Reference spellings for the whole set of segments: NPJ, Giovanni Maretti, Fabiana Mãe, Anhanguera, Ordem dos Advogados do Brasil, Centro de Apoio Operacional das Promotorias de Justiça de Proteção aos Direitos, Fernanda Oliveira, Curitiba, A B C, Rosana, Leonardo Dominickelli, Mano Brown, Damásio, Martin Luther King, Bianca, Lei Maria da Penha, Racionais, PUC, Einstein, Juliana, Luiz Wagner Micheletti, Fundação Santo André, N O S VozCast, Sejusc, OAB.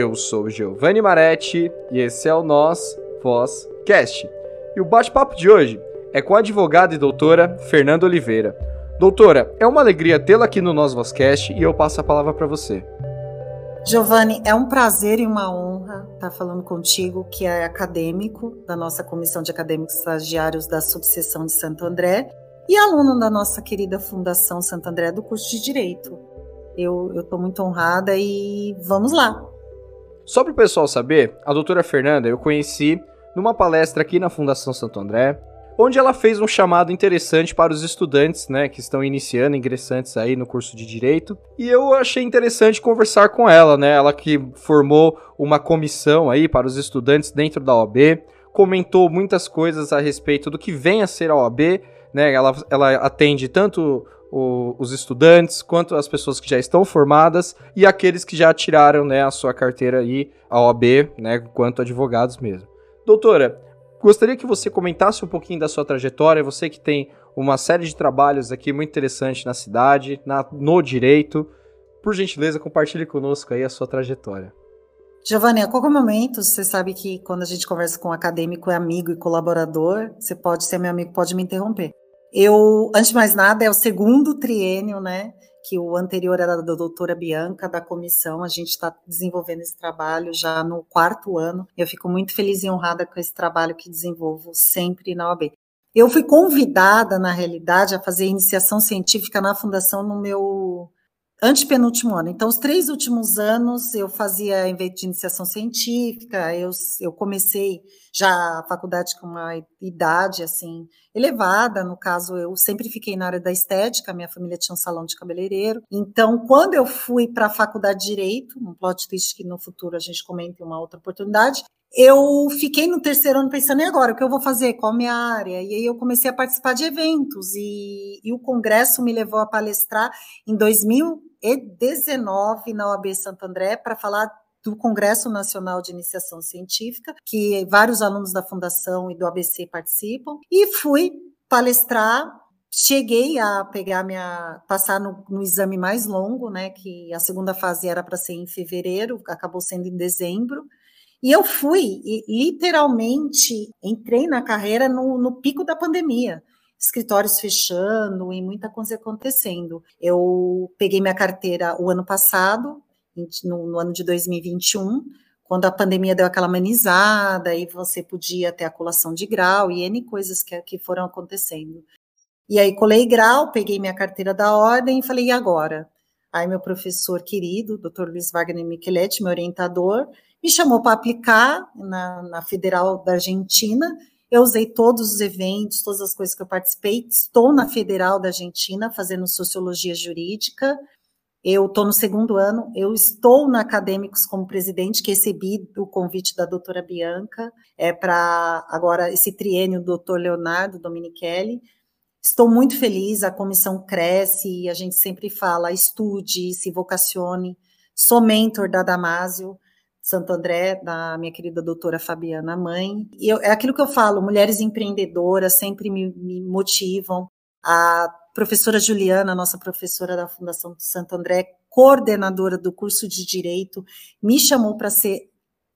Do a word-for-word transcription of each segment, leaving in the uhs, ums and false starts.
Eu sou Giovanni Maretti e esse é o N O S VozCast. E o bate-papo de hoje é com a advogada e doutora Fernanda Oliveira. Doutora, é uma alegria tê-la aqui no N O S VozCast e eu passo a palavra para você. Giovanni, é um prazer e uma honra estar falando contigo, que é acadêmico da nossa Comissão de Acadêmicos Estagiários da Subseção de Santo André e aluno da nossa querida Fundação Santo André do curso de Direito. Eu estou muito honrada e vamos lá. Só para o pessoal saber, a doutora Fernanda eu conheci numa palestra aqui na Fundação Santo André, onde ela fez um chamado interessante para os estudantes, né, que estão iniciando, ingressantes aí no curso de Direito, e eu achei interessante conversar com ela, né, ela que formou uma comissão aí para os estudantes dentro da O A B, comentou muitas coisas a respeito do que vem a ser a O A B, né, ela, ela atende tanto o, os estudantes quanto as pessoas que já estão formadas e aqueles que já tiraram, né, a sua carteira aí, a O A B, né, quanto advogados mesmo. Doutora, gostaria que você comentasse um pouquinho da sua trajetória, você que tem uma série de trabalhos aqui muito interessantes na cidade, na, no direito. Por gentileza, compartilhe conosco aí a sua trajetória. Giovanni, a qualquer momento, você sabe que quando a gente conversa com um acadêmico, é amigo e colaborador, você pode ser meu amigo, pode me interromper. Eu, antes de mais nada, é o segundo triênio, né, que o anterior era da doutora Bianca, da comissão, a gente está desenvolvendo esse trabalho já no quarto ano, eu fico muito feliz e honrada com esse trabalho que desenvolvo sempre na O A B. Eu fui convidada, na realidade, a fazer iniciação científica na fundação no meu antepenúltimo ano, então os três últimos anos eu fazia, em vez de iniciação científica, eu, eu comecei já a faculdade com uma idade, assim, elevada, no caso, eu sempre fiquei na área da estética, minha família tinha um salão de cabeleireiro, então, quando eu fui para a faculdade de Direito, um plot twist que no futuro a gente comenta em uma outra oportunidade, eu fiquei no terceiro ano pensando, e agora, o que eu vou fazer? Qual a minha área? E aí eu comecei a participar de eventos, e, e o congresso me levou a palestrar em dois mil e dezenove na O A B Santo André para falar do Congresso Nacional de Iniciação Científica, que vários alunos da Fundação e do A B C participam, e fui palestrar, cheguei a pegar minha, passar no, no exame mais longo, né, que a segunda fase era para ser em fevereiro, acabou sendo em dezembro, e eu fui, e literalmente entrei na carreira no, no pico da pandemia, escritórios fechando e muita coisa acontecendo. Eu peguei minha carteira o ano passado, No, no ano de dois mil e vinte e um, quando a pandemia deu aquela amenizada e você podia ter a colação de grau e N coisas que, que foram acontecendo. E aí colei grau, peguei minha carteira da ordem e falei, e agora? Aí meu professor querido, doutor Luiz Wagner Micheletti, meu orientador, me chamou para aplicar na, na Federal da Argentina. Eu usei todos os eventos, todas as coisas que eu participei. Estou na Federal da Argentina fazendo Sociologia Jurídica. Eu estou no segundo ano, eu estou na Acadêmicos como presidente, que recebi o convite da doutora Bianca, é para agora esse triênio do doutor Leonardo Dominickelli. Estou muito feliz, a comissão cresce, e a gente sempre fala, estude, se vocacione. Sou mentor da Damásio, Santo André, da minha querida doutora Fabiana Mãe. E eu, é aquilo que eu falo, mulheres empreendedoras sempre me, me motivam a... Professora Juliana, nossa professora da Fundação Santo André, coordenadora do curso de Direito, me chamou para ser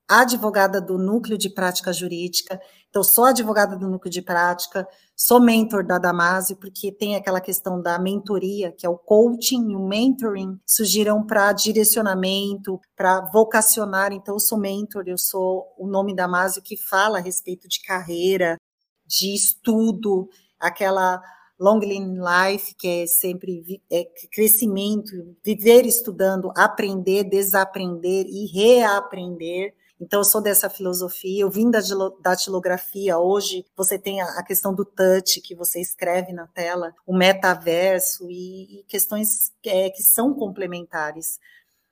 advogada do Núcleo de Prática Jurídica. Então, sou advogada do Núcleo de Prática, sou mentor da Damásio, porque tem aquela questão da mentoria, que é o coaching e o mentoring, surgiram para direcionamento, para vocacionar. Então, eu sou mentor, eu sou o nome Damásio que fala a respeito de carreira, de estudo, aquela... Long Life, que é sempre é crescimento, viver estudando, aprender, desaprender e reaprender. Então, eu sou dessa filosofia, eu vim da datilografia, hoje você tem a questão do touch, que você escreve na tela, o metaverso e, e questões é, que são complementares.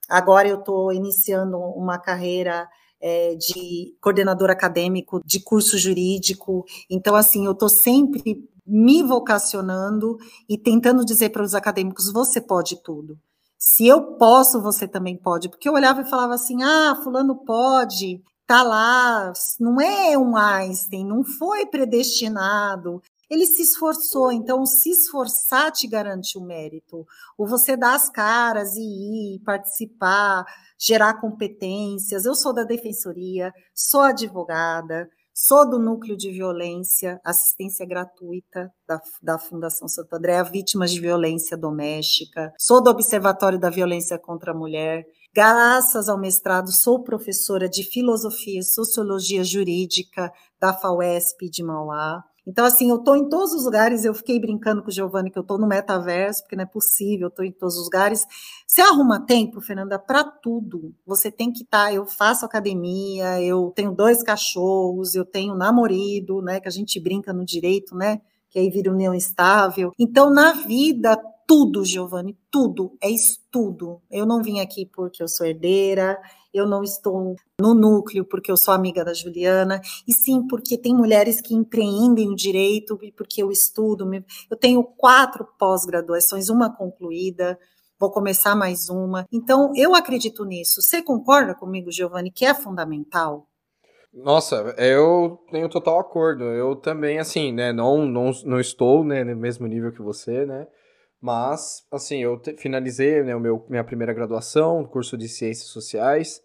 Agora eu estou iniciando uma carreira... É, de coordenador acadêmico, de curso jurídico, então assim, eu estou sempre me vocacionando e tentando dizer para os acadêmicos, você pode tudo, se eu posso, você também pode, porque eu olhava e falava assim, ah, fulano pode, tá lá, não é um Einstein, não foi predestinado, ele se esforçou, então se esforçar te garante o mérito, ou você dá as caras e ir, participar, gerar competências. Eu sou da defensoria, sou advogada, sou do núcleo de violência, assistência gratuita da, da Fundação Santo André a vítimas de violência doméstica, sou do Observatório da Violência contra a Mulher. Graças ao mestrado, sou professora de Filosofia e Sociologia Jurídica da FAUESP de Mauá. Então, assim, eu estou em todos os lugares. Eu fiquei brincando com o Giovanni que eu estou no metaverso, porque não é possível, eu estou em todos os lugares. Você arruma tempo, Fernanda, para tudo. Você tem que estar, tá, eu faço academia, eu tenho dois cachorros, eu tenho namorado, né, que a gente brinca no direito, né, que aí vira união estável. Então, na vida, tudo, Giovanni, tudo, é estudo. Eu não vim aqui porque eu sou herdeira, eu não estou no núcleo porque eu sou amiga da Juliana, e sim porque tem mulheres que empreendem o direito, e porque eu estudo. Eu tenho quatro pós-graduações, uma concluída, vou começar mais uma. Então, eu acredito nisso. Você concorda comigo, Giovanni, que é fundamental? Nossa, eu tenho total acordo. Eu também, assim, né, não, não, não estou, né, no mesmo nível que você, né? Mas, assim, eu te, finalizei, né, o meu, minha primeira graduação, curso de Ciências Sociais,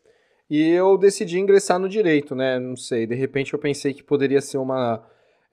e eu decidi ingressar no Direito, né, não sei, de repente eu pensei que poderia ser uma,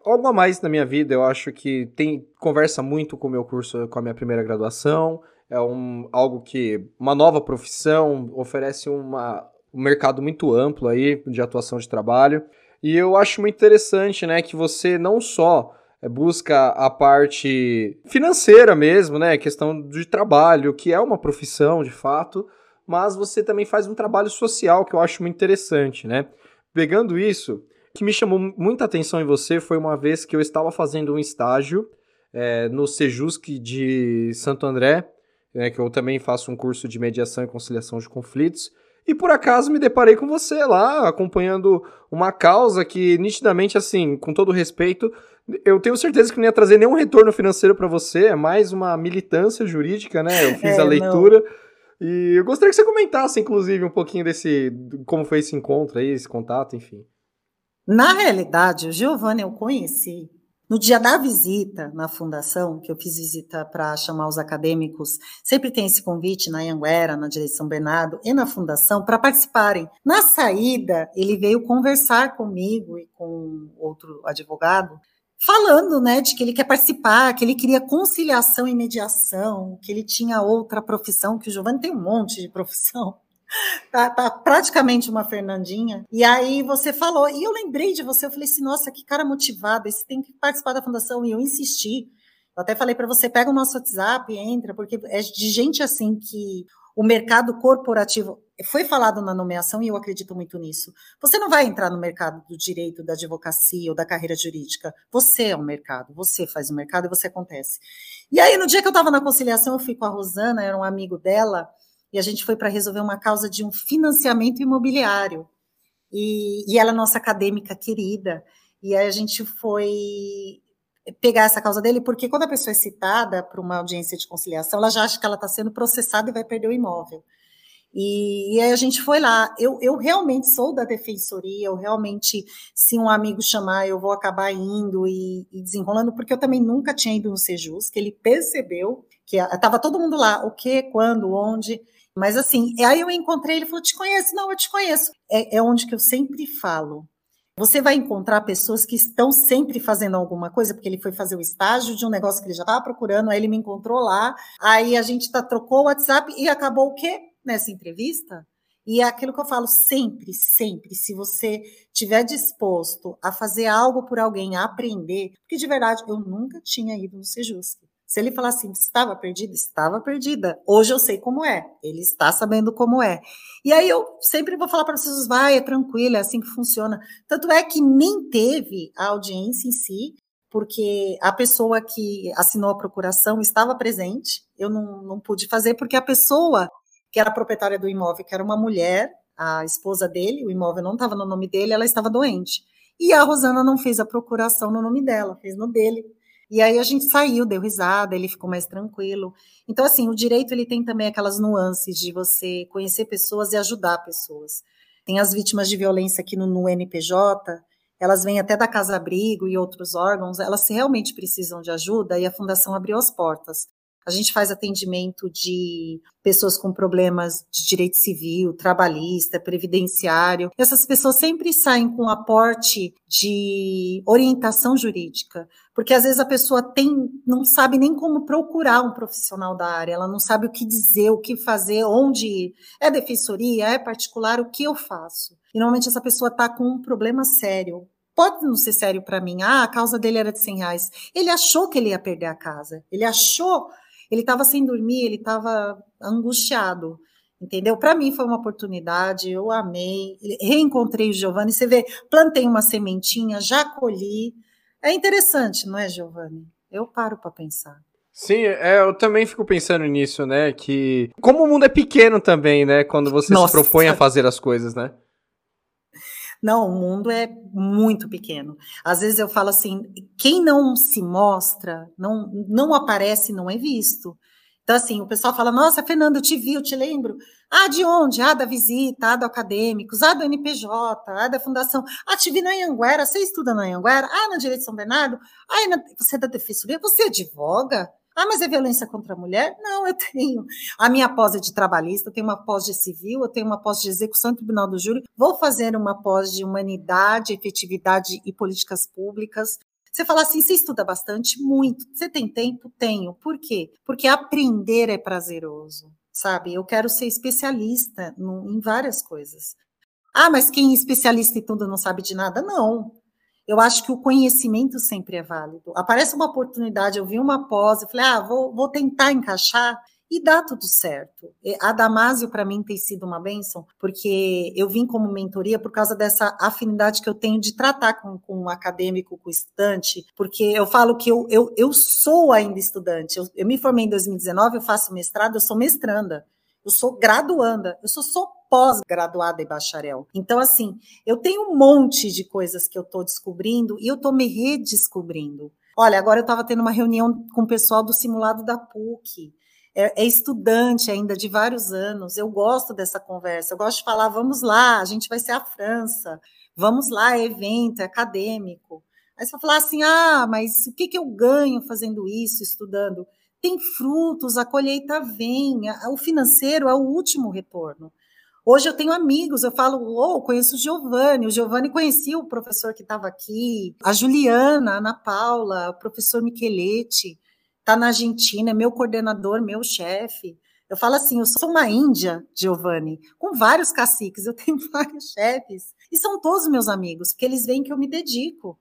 algo a mais na minha vida. Eu acho que tem, conversa muito com o meu curso, com a minha primeira graduação, é um, algo que, uma nova profissão, oferece uma, um mercado muito amplo aí, de atuação de trabalho, e eu acho muito interessante, né, que você não só busca a parte financeira mesmo, né, questão de trabalho, que é uma profissão de fato, mas você também faz um trabalho social que eu acho muito interessante, né. Pegando isso, o que me chamou muita atenção em você foi uma vez que eu estava fazendo um estágio é, no Sejusc de Santo André, né, que eu também faço um curso de mediação e conciliação de conflitos, e por acaso me deparei com você lá, acompanhando uma causa que nitidamente, assim, com todo respeito, eu tenho certeza que não ia trazer nenhum retorno financeiro para você, é mais uma militância jurídica, né? Eu fiz é, a leitura não. E eu gostaria que você comentasse, inclusive, um pouquinho desse, como foi esse encontro aí, esse contato, enfim. Na realidade, o Giovanni eu conheci no dia da visita na fundação, que eu fiz visita para chamar os acadêmicos. Sempre tem esse convite na Anhanguera, na Direito São Bernardo e na fundação para participarem. Na saída, ele veio conversar comigo e com outro advogado, falando, né, de que ele quer participar, que ele queria conciliação e mediação, que ele tinha outra profissão, que o Giovanni tem um monte de profissão, tá, tá praticamente uma Fernandinha. E aí você falou, e eu lembrei de você, eu falei assim, nossa, que cara motivado, esse tem que participar da fundação, e eu insisti, eu até falei para você, pega o nosso WhatsApp e entra, porque é de gente assim que o mercado corporativo... Foi falado na nomeação e eu acredito muito nisso. Você não vai entrar no mercado do direito, da advocacia ou da carreira jurídica. Você é o mercado, você faz o mercado e você acontece. E aí, no dia que eu estava na conciliação, eu fui com a Rosana, era um amigo dela, e a gente foi para resolver uma causa de um financiamento imobiliário. E, e ela é nossa acadêmica querida. E aí a gente foi pegar essa causa dele, porque quando a pessoa é citada para uma audiência de conciliação, ela já acha que ela está sendo processada e vai perder o imóvel. E, e aí a gente foi lá, eu, eu realmente sou da defensoria, eu realmente, se um amigo chamar, eu vou acabar indo e, e desenrolando, porque eu também nunca tinha ido no Sejusc, que ele percebeu que estava todo mundo lá, o que, quando, onde, mas assim, aí eu encontrei, ele falou, te conheço? Não, eu te conheço. É, é onde que eu sempre falo, você vai encontrar pessoas que estão sempre fazendo alguma coisa, porque ele foi fazer o estágio de um negócio que ele já estava procurando, aí ele me encontrou lá, aí a gente tá, trocou o WhatsApp e acabou o quê? Nessa entrevista, e é aquilo que eu falo sempre, sempre, se você estiver disposto a fazer algo por alguém, a aprender, porque de verdade, eu nunca tinha ido no Sejusc. Se ele falar assim, estava perdida, estava perdida, hoje eu sei como é, ele está sabendo como é, e aí eu sempre vou falar para vocês, vai, é tranquilo, é assim que funciona, tanto é que nem teve a audiência em si, porque a pessoa que assinou a procuração estava presente, eu não, não pude fazer, porque a pessoa que era proprietária do imóvel, que era uma mulher, a esposa dele, o imóvel não estava no nome dele, ela estava doente. E a Rosana não fez a procuração no nome dela, fez no dele. E aí a gente saiu, deu risada, ele ficou mais tranquilo. Então, assim, o direito ele tem também aquelas nuances de você conhecer pessoas e ajudar pessoas. Tem as vítimas de violência aqui no, no N P J, elas vêm até da Casa Abrigo e outros órgãos, elas realmente precisam de ajuda e a Fundação abriu as portas. A gente faz atendimento de pessoas com problemas de direito civil, trabalhista, previdenciário. Essas pessoas sempre saem com um aporte de orientação jurídica, porque às vezes a pessoa tem, não sabe nem como procurar um profissional da área, ela não sabe o que dizer, o que fazer, onde ir. É defensoria, é particular, o que eu faço? E normalmente essa pessoa está com um problema sério. Pode não ser sério para mim. Ah, a causa dele era de cem reais. Ele achou que ele ia perder a casa. Ele achou... Ele estava sem dormir, ele estava angustiado, entendeu? Para mim foi uma oportunidade, eu amei. Reencontrei o Giovanni, você vê, plantei uma sementinha, já colhi. É interessante, não é, Giovanni? Eu paro para pensar. Sim, é, eu também fico pensando nisso, né? Que como o mundo é pequeno também, né? Quando você Nossa. se propõe a fazer as coisas, né? Não, o mundo é muito pequeno. Às vezes eu falo assim, quem não se mostra, não, não aparece, não é visto. Então, assim, o pessoal fala, nossa, Fernanda, eu te vi, eu te lembro. Ah, de onde? Ah, da visita, ah, do Acadêmicos, ah, do N P J, ah, da Fundação. Ah, te vi na Anhanguera, você estuda na Anhanguera? Ah, na Direito São Bernardo? Ah, na... você é da Defensoria? Você advoga? Ah, mas é violência contra a mulher? Não, eu tenho. A minha pós é de trabalhista, eu tenho uma pós de civil, eu tenho uma pós de execução do Tribunal do Júri, vou fazer uma pós de humanidade, efetividade e políticas públicas. Você fala assim, você estuda bastante? Muito. Você tem tempo? Tenho. Por quê? Porque aprender é prazeroso, sabe? Eu quero ser especialista em várias coisas. Ah, mas quem é especialista em tudo não sabe de nada? Não. Eu acho que o conhecimento sempre é válido. Aparece uma oportunidade, eu vi uma pós, eu falei, ah, vou, vou tentar encaixar e dá tudo certo. A Damásio, para mim, tem sido uma bênção, porque eu vim como mentoria por causa dessa afinidade que eu tenho de tratar com, com um acadêmico, com o estudante, porque eu falo que eu, eu, eu sou ainda estudante. Eu, eu me formei em dois mil e dezenove, eu faço mestrado, eu sou mestranda, eu sou graduanda, eu sou só pós-graduada e bacharel. Então, assim, eu tenho um monte de coisas que eu estou descobrindo e eu estou me redescobrindo. Olha, agora eu estava tendo uma reunião com o pessoal do simulado da P U C. É, é estudante ainda de vários anos. Eu gosto dessa conversa. Eu gosto de falar, vamos lá, a gente vai ser a França. Vamos lá, é evento, é acadêmico. Aí você vai falar assim, ah, mas o que, que eu ganho fazendo isso, estudando? Tem frutos, a colheita vem. O financeiro é o último retorno. Hoje eu tenho amigos, eu falo, oh, conheço o Giovanni, o Giovanni conhecia o professor que estava aqui, a Juliana, a Ana Paula, o professor Micheletti, está na Argentina, é meu coordenador, meu chefe. Eu falo assim, eu sou uma índia, Giovanni, com vários caciques, eu tenho vários chefes, e são todos meus amigos, porque eles veem que eu me dedico.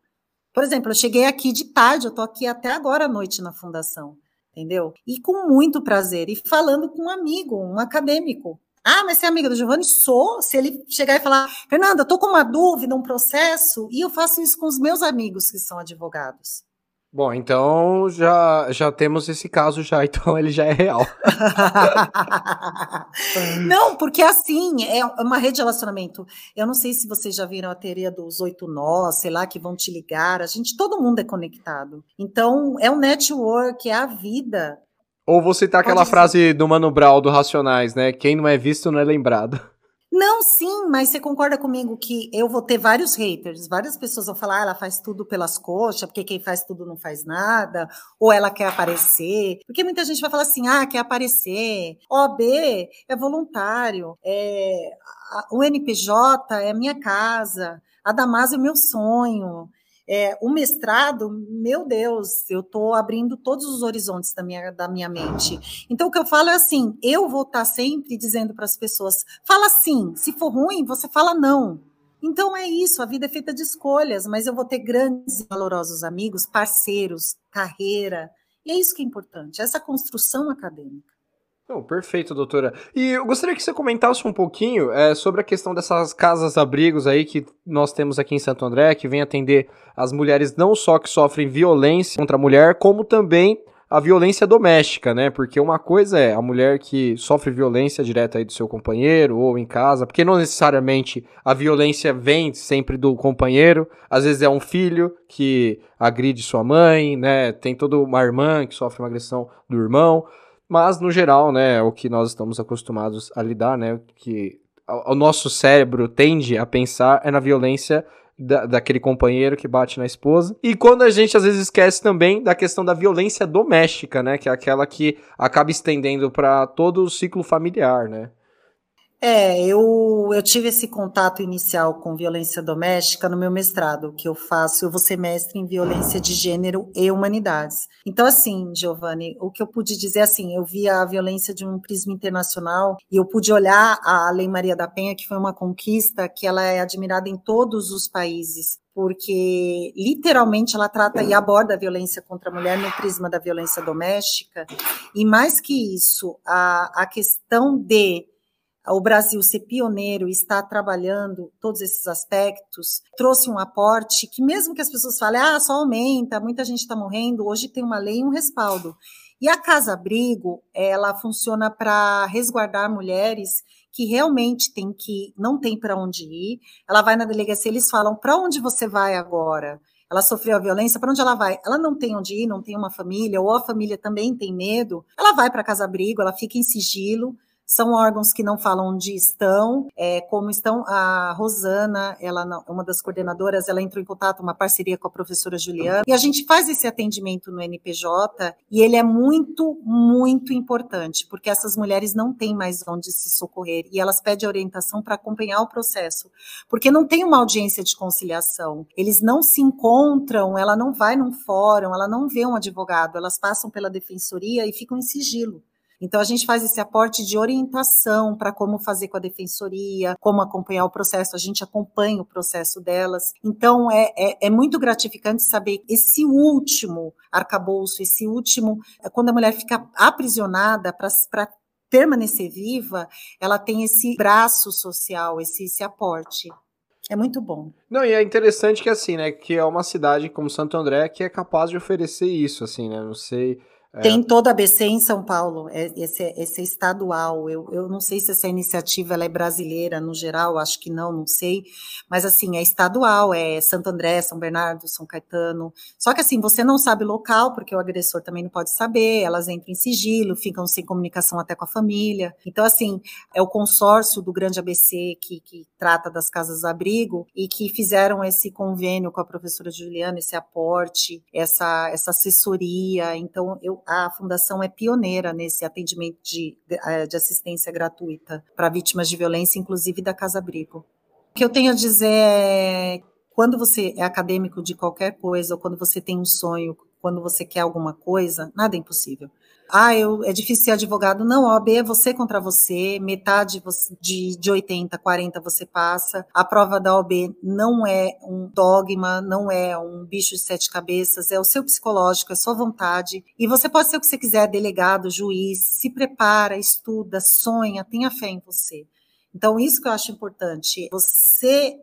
Por exemplo, eu cheguei aqui de tarde, eu estou aqui até agora à noite na Fundação, entendeu? E com muito prazer, e falando com um amigo, um acadêmico. Ah, mas você é amiga do Giovanni? Sou. Se ele chegar e falar, Fernanda, eu estou com uma dúvida, um processo, e eu faço isso com os meus amigos que são advogados. Bom, então já, já temos esse caso já, então ele já é real. Não, porque assim, é uma rede de relacionamento. Eu não sei se vocês já viram a teoria dos oito nós, sei lá, que vão te ligar. A gente, todo mundo é conectado. Então, é um network, é a vida. Ou você tá aquela frase do Mano Brown, do Racionais, né? Quem não é visto não é lembrado. Não, sim, mas você concorda comigo que eu vou ter vários haters, várias pessoas vão falar, ah, ela faz tudo pelas coxas, porque quem faz tudo não faz nada, ou ela quer aparecer, porque muita gente vai falar assim, ah, quer aparecer, O A B é voluntário, é... o N P J é minha casa, a Damásio é meu sonho. É, o mestrado, meu Deus, eu estou abrindo todos os horizontes da minha, da minha mente. Então, o que eu falo é assim, eu vou estar sempre dizendo para as pessoas, fala sim, se for ruim, você fala não. Então, é isso, a vida é feita de escolhas, mas eu vou ter grandes e valorosos amigos, parceiros, carreira, e é isso que é importante, essa construção acadêmica. Oh, perfeito, doutora. E eu gostaria que você comentasse um pouquinho é, sobre a questão dessas casas-abrigos aí que nós temos aqui em Santo André, que vem atender as mulheres não só que sofrem violência contra a mulher, como também a violência doméstica, né? Porque uma coisa é a mulher que sofre violência direta aí do seu companheiro ou em casa, porque não necessariamente a violência vem sempre do companheiro, às vezes é um filho que agride sua mãe, né? Tem toda uma irmã que sofre uma agressão do irmão. Mas, no geral, né, o que nós estamos acostumados a lidar, né, que o nosso cérebro tende a pensar é na violência da, daquele companheiro que bate na esposa. E quando a gente às vezes esquece também da questão da violência doméstica, né? Que é aquela que acaba estendendo para todo o ciclo familiar, né? É, eu, eu tive esse contato inicial com violência doméstica no meu mestrado, que eu faço, eu vou ser mestre em violência de gênero e humanidades. Então, assim, Giovanni, o que eu pude dizer, assim, eu vi a violência de um prisma internacional e eu pude olhar a Lei Maria da Penha, que foi uma conquista que ela é admirada em todos os países, porque literalmente ela trata e aborda a violência contra a mulher no prisma da violência doméstica. E mais que isso, a, a questão de o Brasil ser pioneiro e estar trabalhando todos esses aspectos, trouxe um aporte que mesmo que as pessoas falem, ah, só aumenta, muita gente está morrendo, hoje tem uma lei e um respaldo. E a Casa Abrigo, ela funciona para resguardar mulheres que realmente tem que, não tem para onde ir, ela vai na delegacia, eles falam, para onde você vai agora? Ela sofreu a violência, para onde ela vai? Ela não tem onde ir, não tem uma família, ou a família também tem medo, ela vai para a Casa Abrigo, ela fica em sigilo. São órgãos que não falam onde estão, é, como estão. A Rosana, ela, uma das coordenadoras, ela entrou em contato, uma parceria com a professora Juliana, e a gente faz esse atendimento no N P J, e ele é muito, muito importante, porque essas mulheres não têm mais onde se socorrer, e elas pedem orientação para acompanhar o processo, porque não tem uma audiência de conciliação, eles não se encontram, ela não vai num fórum, ela não vê um advogado, elas passam pela defensoria e ficam em sigilo. Então, a gente faz esse aporte de orientação para como fazer com a defensoria, como acompanhar o processo, a gente acompanha o processo delas. Então, é, é, é muito gratificante saber esse último arcabouço, esse último, quando a mulher fica aprisionada para permanecer viva, ela tem esse braço social, esse, esse aporte. É muito bom. Não, e é interessante que, assim, né, que é uma cidade como Santo André que é capaz de oferecer isso, assim, né, não sei... É. Tem toda a B C em São Paulo, esse é, esse é estadual, eu, eu não sei se essa iniciativa ela é brasileira no geral, acho que não, não sei, mas assim, é estadual, é Santo André, São Bernardo, São Caetano, só que assim, você não sabe o local, porque o agressor também não pode saber, elas entram em sigilo, ficam sem comunicação até com a família, então assim, é o consórcio do grande A B C que, que trata das casas-abrigo e que fizeram esse convênio com a professora Juliana, esse aporte, essa, essa assessoria, então eu a Fundação é pioneira nesse atendimento de, de assistência gratuita para vítimas de violência, inclusive da Casa Abrigo. O que eu tenho a dizer é, quando você é acadêmico de qualquer coisa, ou quando você tem um sonho, quando você quer alguma coisa, nada é impossível. Ah, eu, é difícil ser advogado. Não, a O A B é você contra você, metade você, de, de oitenta, quarenta você passa. A prova da O A B não é um dogma, não é um bicho de sete cabeças, é o seu psicológico, é a sua vontade. E você pode ser o que você quiser, delegado, juiz, se prepara, estuda, sonha, tenha fé em você. Então, isso que eu acho importante, você...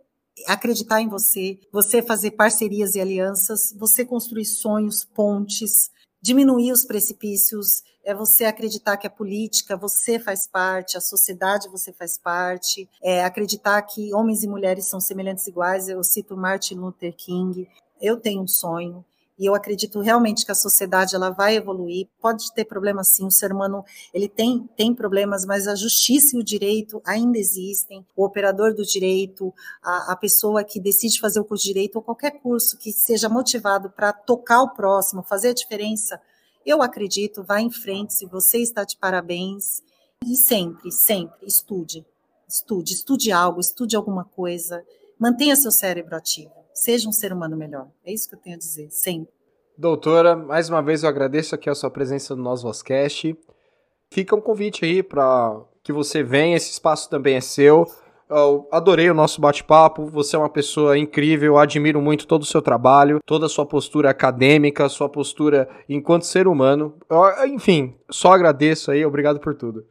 acreditar em você, você fazer parcerias e alianças, você construir sonhos, pontes, diminuir os precipícios, é você acreditar que a política você faz parte, a sociedade você faz parte, é acreditar que homens e mulheres são semelhantes iguais, eu cito Martin Luther King, eu tenho um sonho, e eu acredito realmente que a sociedade ela vai evoluir, pode ter problemas sim, o ser humano ele tem, tem problemas, mas a justiça e o direito ainda existem, o operador do direito, a, a pessoa que decide fazer o curso de direito ou qualquer curso que seja motivado para tocar o próximo, fazer a diferença, eu acredito, vá em frente, se você está de parabéns, e sempre, sempre, estude, estude, estude algo, estude alguma coisa, mantenha seu cérebro ativo. Seja um ser humano melhor. É isso que eu tenho a dizer, sempre. Doutora, mais uma vez eu agradeço aqui a sua presença no N O S VozCast. Fica um convite aí para que você venha, esse espaço também é seu. Eu adorei o nosso bate-papo, você é uma pessoa incrível, admiro muito todo o seu trabalho, toda a sua postura acadêmica, sua postura enquanto ser humano. Enfim, só agradeço aí, obrigado por tudo.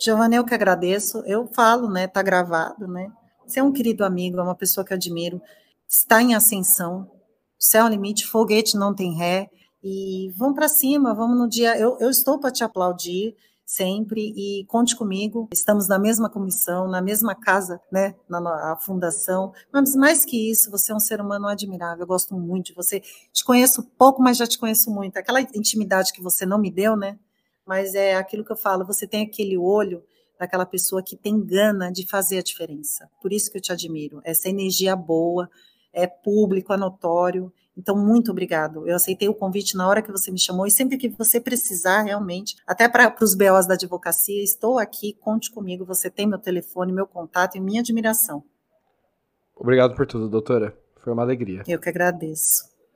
Giovanni, eu que agradeço. Eu falo, né, tá gravado, né? Você é um querido amigo, é uma pessoa que eu admiro. Está em ascensão, céu é o limite, foguete não tem ré, e vamos para cima, vamos no dia, eu, eu estou para te aplaudir sempre, e conte comigo, estamos na mesma comissão, na mesma casa, né, na, na a fundação, mas mais que isso, você é um ser humano admirável, eu gosto muito de você, te conheço pouco, mas já te conheço muito, aquela intimidade que você não me deu, né, mas é aquilo que eu falo, você tem aquele olho, daquela pessoa que tem gana de fazer a diferença, por isso que eu te admiro, essa energia boa, é público, é notório. Então, muito obrigado. Eu aceitei o convite na hora que você me chamou e sempre que você precisar, realmente, até para os B Os da advocacia, estou aqui, conte comigo, você tem meu telefone, meu contato e minha admiração. Obrigado por tudo, doutora. Foi uma alegria. Eu que agradeço.